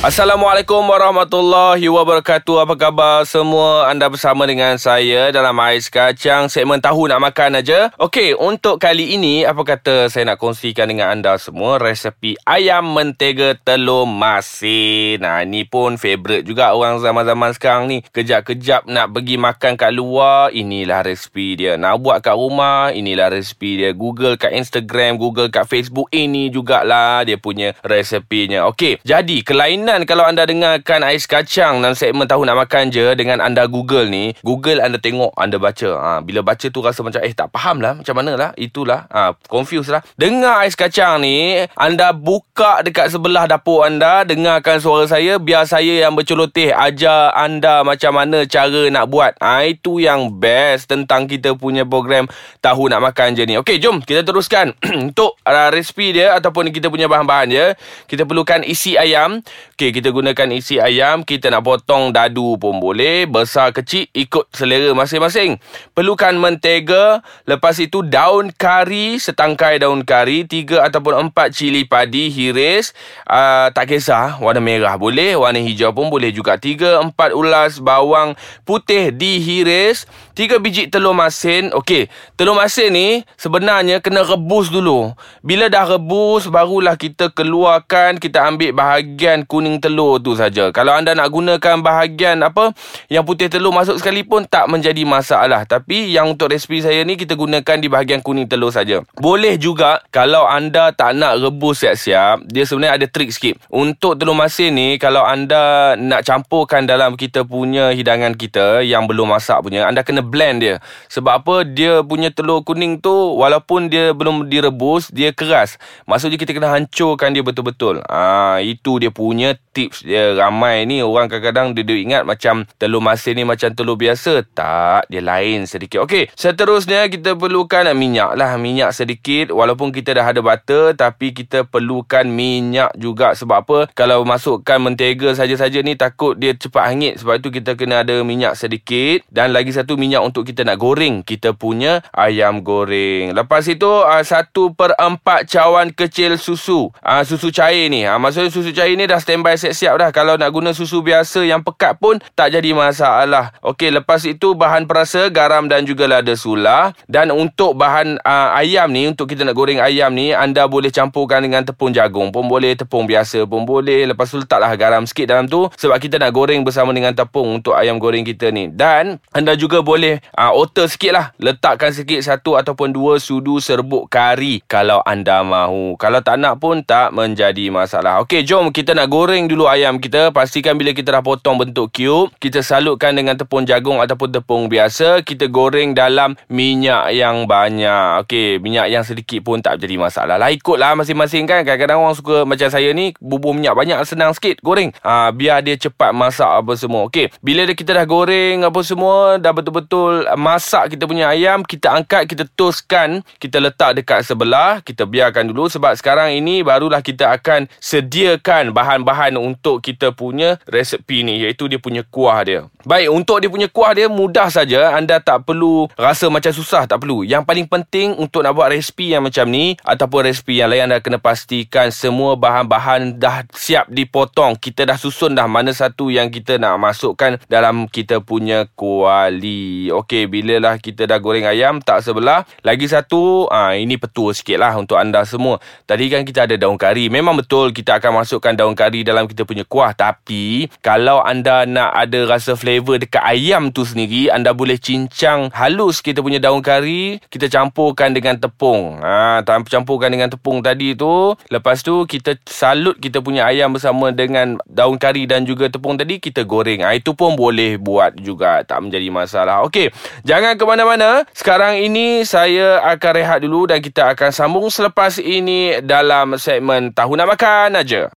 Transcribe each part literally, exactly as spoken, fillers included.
Assalamualaikum warahmatullahi wabarakatuh. Apa khabar semua? Anda bersama dengan saya dalam A I S Kacang, segmen Tahu Nak Makan Aja. Okey, untuk kali ini, apa kata saya nak kongsikan dengan anda semua resepi ayam mentega telur masin. Nah, ini pun favourite juga orang zaman-zaman sekarang ni. Kejap-kejap nak pergi makan kat luar, inilah resepi dia. Nak buat kat rumah, inilah resepi dia. Google kat Instagram, Google kat Facebook, ini jugalah dia punya resepinya. Okey, jadi kelainan kalau anda dengarkan A I S Kacang dalam segmen Tahu Nak Makan Je, dengan anda Google ni, Google anda tengok, anda baca. Ha, bila baca tu rasa macam eh tak faham lah, macam mana lah, itulah. Ha, confuse lah. Dengar A I S Kacang ni, anda buka dekat sebelah dapur anda, dengarkan suara saya, biar saya yang berceloteh ajar anda macam mana cara nak buat. Ha, itu yang best tentang kita punya program Tahu Nak Makan Je ni. Okey, jom kita teruskan. Untuk uh, resipi dia ataupun kita punya bahan-bahan dia, kita perlukan isi ayam. Okey, kita gunakan isi ayam. Kita nak potong dadu pun boleh, besar kecil ikut selera masing-masing. Perlukan mentega. Lepas itu daun kari, setangkai daun kari, tiga ataupun empat cili padi hiris. uh, Tak kisah, warna merah boleh, warna hijau pun boleh juga. Tiga, empat ulas bawang putih dihiris. Tiga biji telur masin. Okey, telur masin ni sebenarnya kena rebus dulu. Bila dah rebus, barulah kita keluarkan. Kita ambil bahagian kuning telur tu saja. Kalau anda nak gunakan bahagian apa yang putih telur masuk sekalipun tak menjadi masalah, tapi yang untuk resipi saya ni kita gunakan di bahagian kuning telur saja. Boleh juga kalau anda tak nak rebus siap-siap, dia sebenarnya ada trik sikit. Untuk telur masin ni, kalau anda nak campurkan dalam kita punya hidangan kita yang belum masak punya, anda kena blend dia. Sebab apa? Dia punya telur kuning tu walaupun dia belum direbus, dia keras. Maksudnya kita kena hancurkan dia betul-betul. Ah, itu dia punya tips dia. Ramai ni orang kadang-kadang dia, dia ingat macam telur masin ni macam telur biasa. Tak, dia lain sedikit. Okey, seterusnya kita perlukan minyak lah. Minyak sedikit. Walaupun kita dah ada butter, tapi kita perlukan minyak juga. Sebab apa? Kalau masukkan mentega saja-saja ni takut dia cepat hangit. Sebab itu kita kena ada minyak sedikit. Dan lagi satu, minyak untuk kita nak goreng kita punya ayam goreng. Lepas itu satu per empat cawan kecil susu. Susu cair ni, maksudnya susu cair ni dah standby siap-siap dah. Kalau nak guna susu biasa yang pekat pun tak jadi masalah. Okey, lepas itu bahan perasa, garam dan juga lada sulah. Dan untuk bahan uh, ayam ni, untuk kita nak goreng ayam ni, anda boleh campurkan dengan tepung jagung pun boleh, tepung biasa pun boleh. Lepas tu letaklah garam sikit dalam tu, sebab kita nak goreng bersama dengan tepung untuk ayam goreng kita ni. Dan anda juga boleh uh, alter sikit lah, letakkan sikit satu ataupun dua sudu serbuk kari kalau anda mahu. Kalau tak nak pun tak menjadi masalah. Okey, jom kita nak goreng dulu ayam kita. Pastikan bila kita dah potong bentuk cube, kita salutkan dengan tepung jagung ataupun tepung biasa. Kita goreng dalam minyak yang banyak. Okey, minyak yang sedikit pun tak jadi masalah lah. Ikutlah masing-masing kan. Kadang-kadang orang suka macam saya ni, bubur minyak banyak, senang sikit goreng. Ha, biar dia cepat masak apa semua. Okey, bila kita dah goreng apa semua, dah betul-betul masak kita punya ayam, kita angkat, kita toskan, kita letak dekat sebelah. Kita biarkan dulu, sebab sekarang ini barulah kita akan sediakan bahan-bahan untuk kita punya resepi ni, iaitu dia punya kuah dia. Baik, untuk dia punya kuah dia mudah saja. Anda tak perlu rasa macam susah, tak perlu. Yang paling penting untuk nak buat resepi yang macam ni ataupun resepi yang lain, anda kena pastikan semua bahan-bahan dah siap dipotong. Kita dah susun dah mana satu yang kita nak masukkan dalam kita punya kuali. Okey, bilalah kita dah goreng ayam tak sebelah. Lagi satu, ha, ini petua sikit lah untuk anda semua. Tadi kan kita ada daun kari. Memang betul kita akan masukkan daun kari dalam kita punya kuah, tapi kalau anda nak ada rasa flavor dekat ayam tu sendiri, anda boleh cincang halus kita punya daun kari, kita campurkan dengan tepung. Ha, campurkan dengan tepung tadi tu. Lepas tu kita salut kita punya ayam bersama dengan daun kari dan juga tepung tadi, kita goreng. Ha, itu pun boleh buat juga, tak menjadi masalah. Okey, jangan ke mana-mana. Sekarang ini saya akan rehat dulu dan kita akan sambung selepas ini dalam segmen Tahu Nak Makan Aja.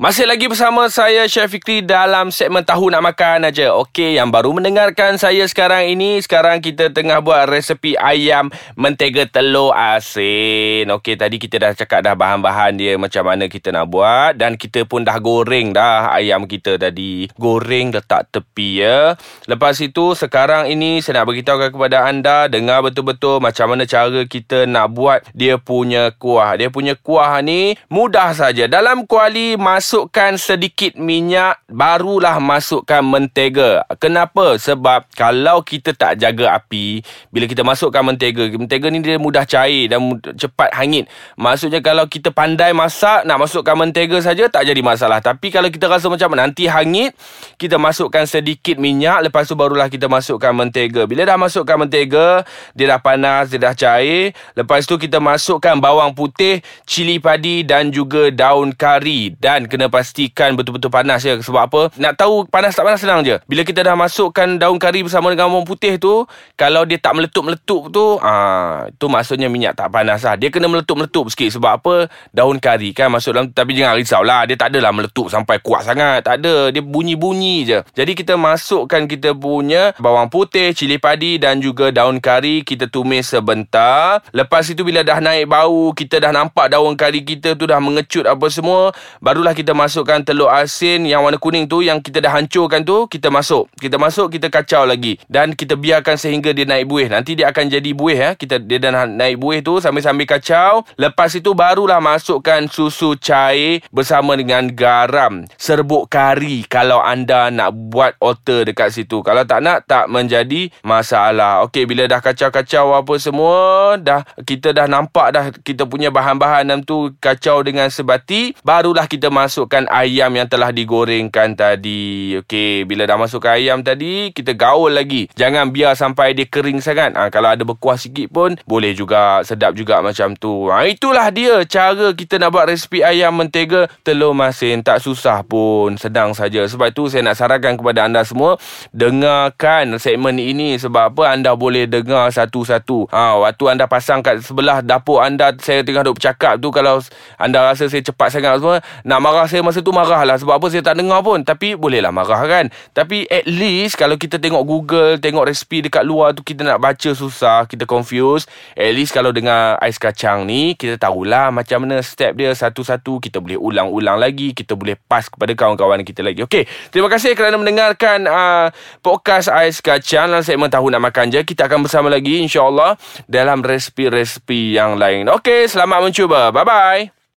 Masih lagi bersama saya Chef Fikri dalam segmen Tahu Nak Makan Aja. Okey, yang baru mendengarkan saya sekarang ini, sekarang kita tengah buat resepi ayam mentega telur asin. Okey, tadi kita dah cakap dah bahan-bahan dia macam mana kita nak buat, dan kita pun dah goreng dah ayam kita tadi. Goreng letak tepi ya. Lepas itu sekarang ini saya nak beritahukan kepada anda, dengar betul-betul macam mana cara kita nak buat dia punya kuah. Dia punya kuah ni mudah saja. Dalam kuali mas masukkan sedikit minyak, barulah masukkan mentega. Kenapa? Sebab kalau kita tak jaga api, bila kita masukkan mentega, mentega ni dia mudah cair dan cepat hangit. Maksudnya kalau kita pandai masak, nak masukkan mentega saja tak jadi masalah. Tapi kalau kita rasa macam nanti hangit, kita masukkan sedikit minyak, lepas tu barulah kita masukkan mentega. Bila dah masukkan mentega, dia dah panas, dia dah cair. Lepas tu kita masukkan bawang putih, cili padi dan juga daun kari. Dan kena pastikan betul-betul panas ya. Sebab apa? Nak tahu panas tak panas senang je. Bila kita dah masukkan daun kari bersama dengan bawang putih tu, kalau dia tak meletup-meletup tu, ah tu maksudnya minyak tak panas lah. Dia kena meletup-meletup sikit. Sebab apa? Daun kari kan masuk dalam, tapi jangan risaulah, dia tak adalah meletup sampai kuat sangat. Tak ada, dia bunyi-bunyi je. Jadi kita masukkan kita punya bawang putih, cili padi dan juga daun kari. Kita tumis sebentar. Lepas itu bila dah naik bau, kita dah nampak daun kari kita tu dah mengecut apa semua, barulah kita kita masukkan telur asin yang warna kuning tu, yang kita dah hancurkan tu, kita masuk. Kita masuk, kita kacau lagi. Dan kita biarkan sehingga dia naik buih. Nanti dia akan jadi buih ya. Kita, dia dah naik buih tu, sambil-sambil kacau. Lepas itu barulah masukkan susu cair bersama dengan garam. Serbuk kari kalau anda nak buat otter dekat situ. Kalau tak nak, tak menjadi masalah. Okey, bila dah kacau-kacau apa semua, dah kita dah nampak dah kita punya bahan-bahan dalam tu kacau dengan sebati, barulah kita masuk masukkan ayam yang telah digorengkan tadi. Okey, bila dah masukkan ayam tadi, kita gaul lagi. Jangan biar sampai dia kering sangat. Ha, kalau ada berkuah sikit pun boleh juga, sedap juga macam tu. Ha, itulah dia cara kita nak buat resipi ayam mentega telur masin. Tak susah pun, sedang saja. Sebab tu saya nak sarankan kepada anda semua, dengarkan segmen ini. Sebab apa? Anda boleh dengar satu-satu. Ha, waktu anda pasang kat sebelah dapur anda, saya tengah duk bercakap tu, kalau anda rasa saya cepat sangat semua, nak marah saya masa tu, marah lah. Sebab apa? Saya tak dengar pun. Tapi bolehlah marah kan. Tapi at least kalau kita tengok Google, tengok resipi dekat luar tu, kita nak baca susah, kita confuse. At least kalau dengar ais kacang ni, kita tahulah macam mana step dia satu-satu. Kita boleh ulang-ulang lagi, kita boleh pass kepada kawan-kawan kita lagi. Okey, terima kasih kerana mendengarkan uh, podcast Ais Kacang dalam segmen Tahu Nak Makan Je. Kita akan bersama lagi, insyaAllah, dalam resipi-resipi yang lain. Okey, selamat mencuba. Bye-bye.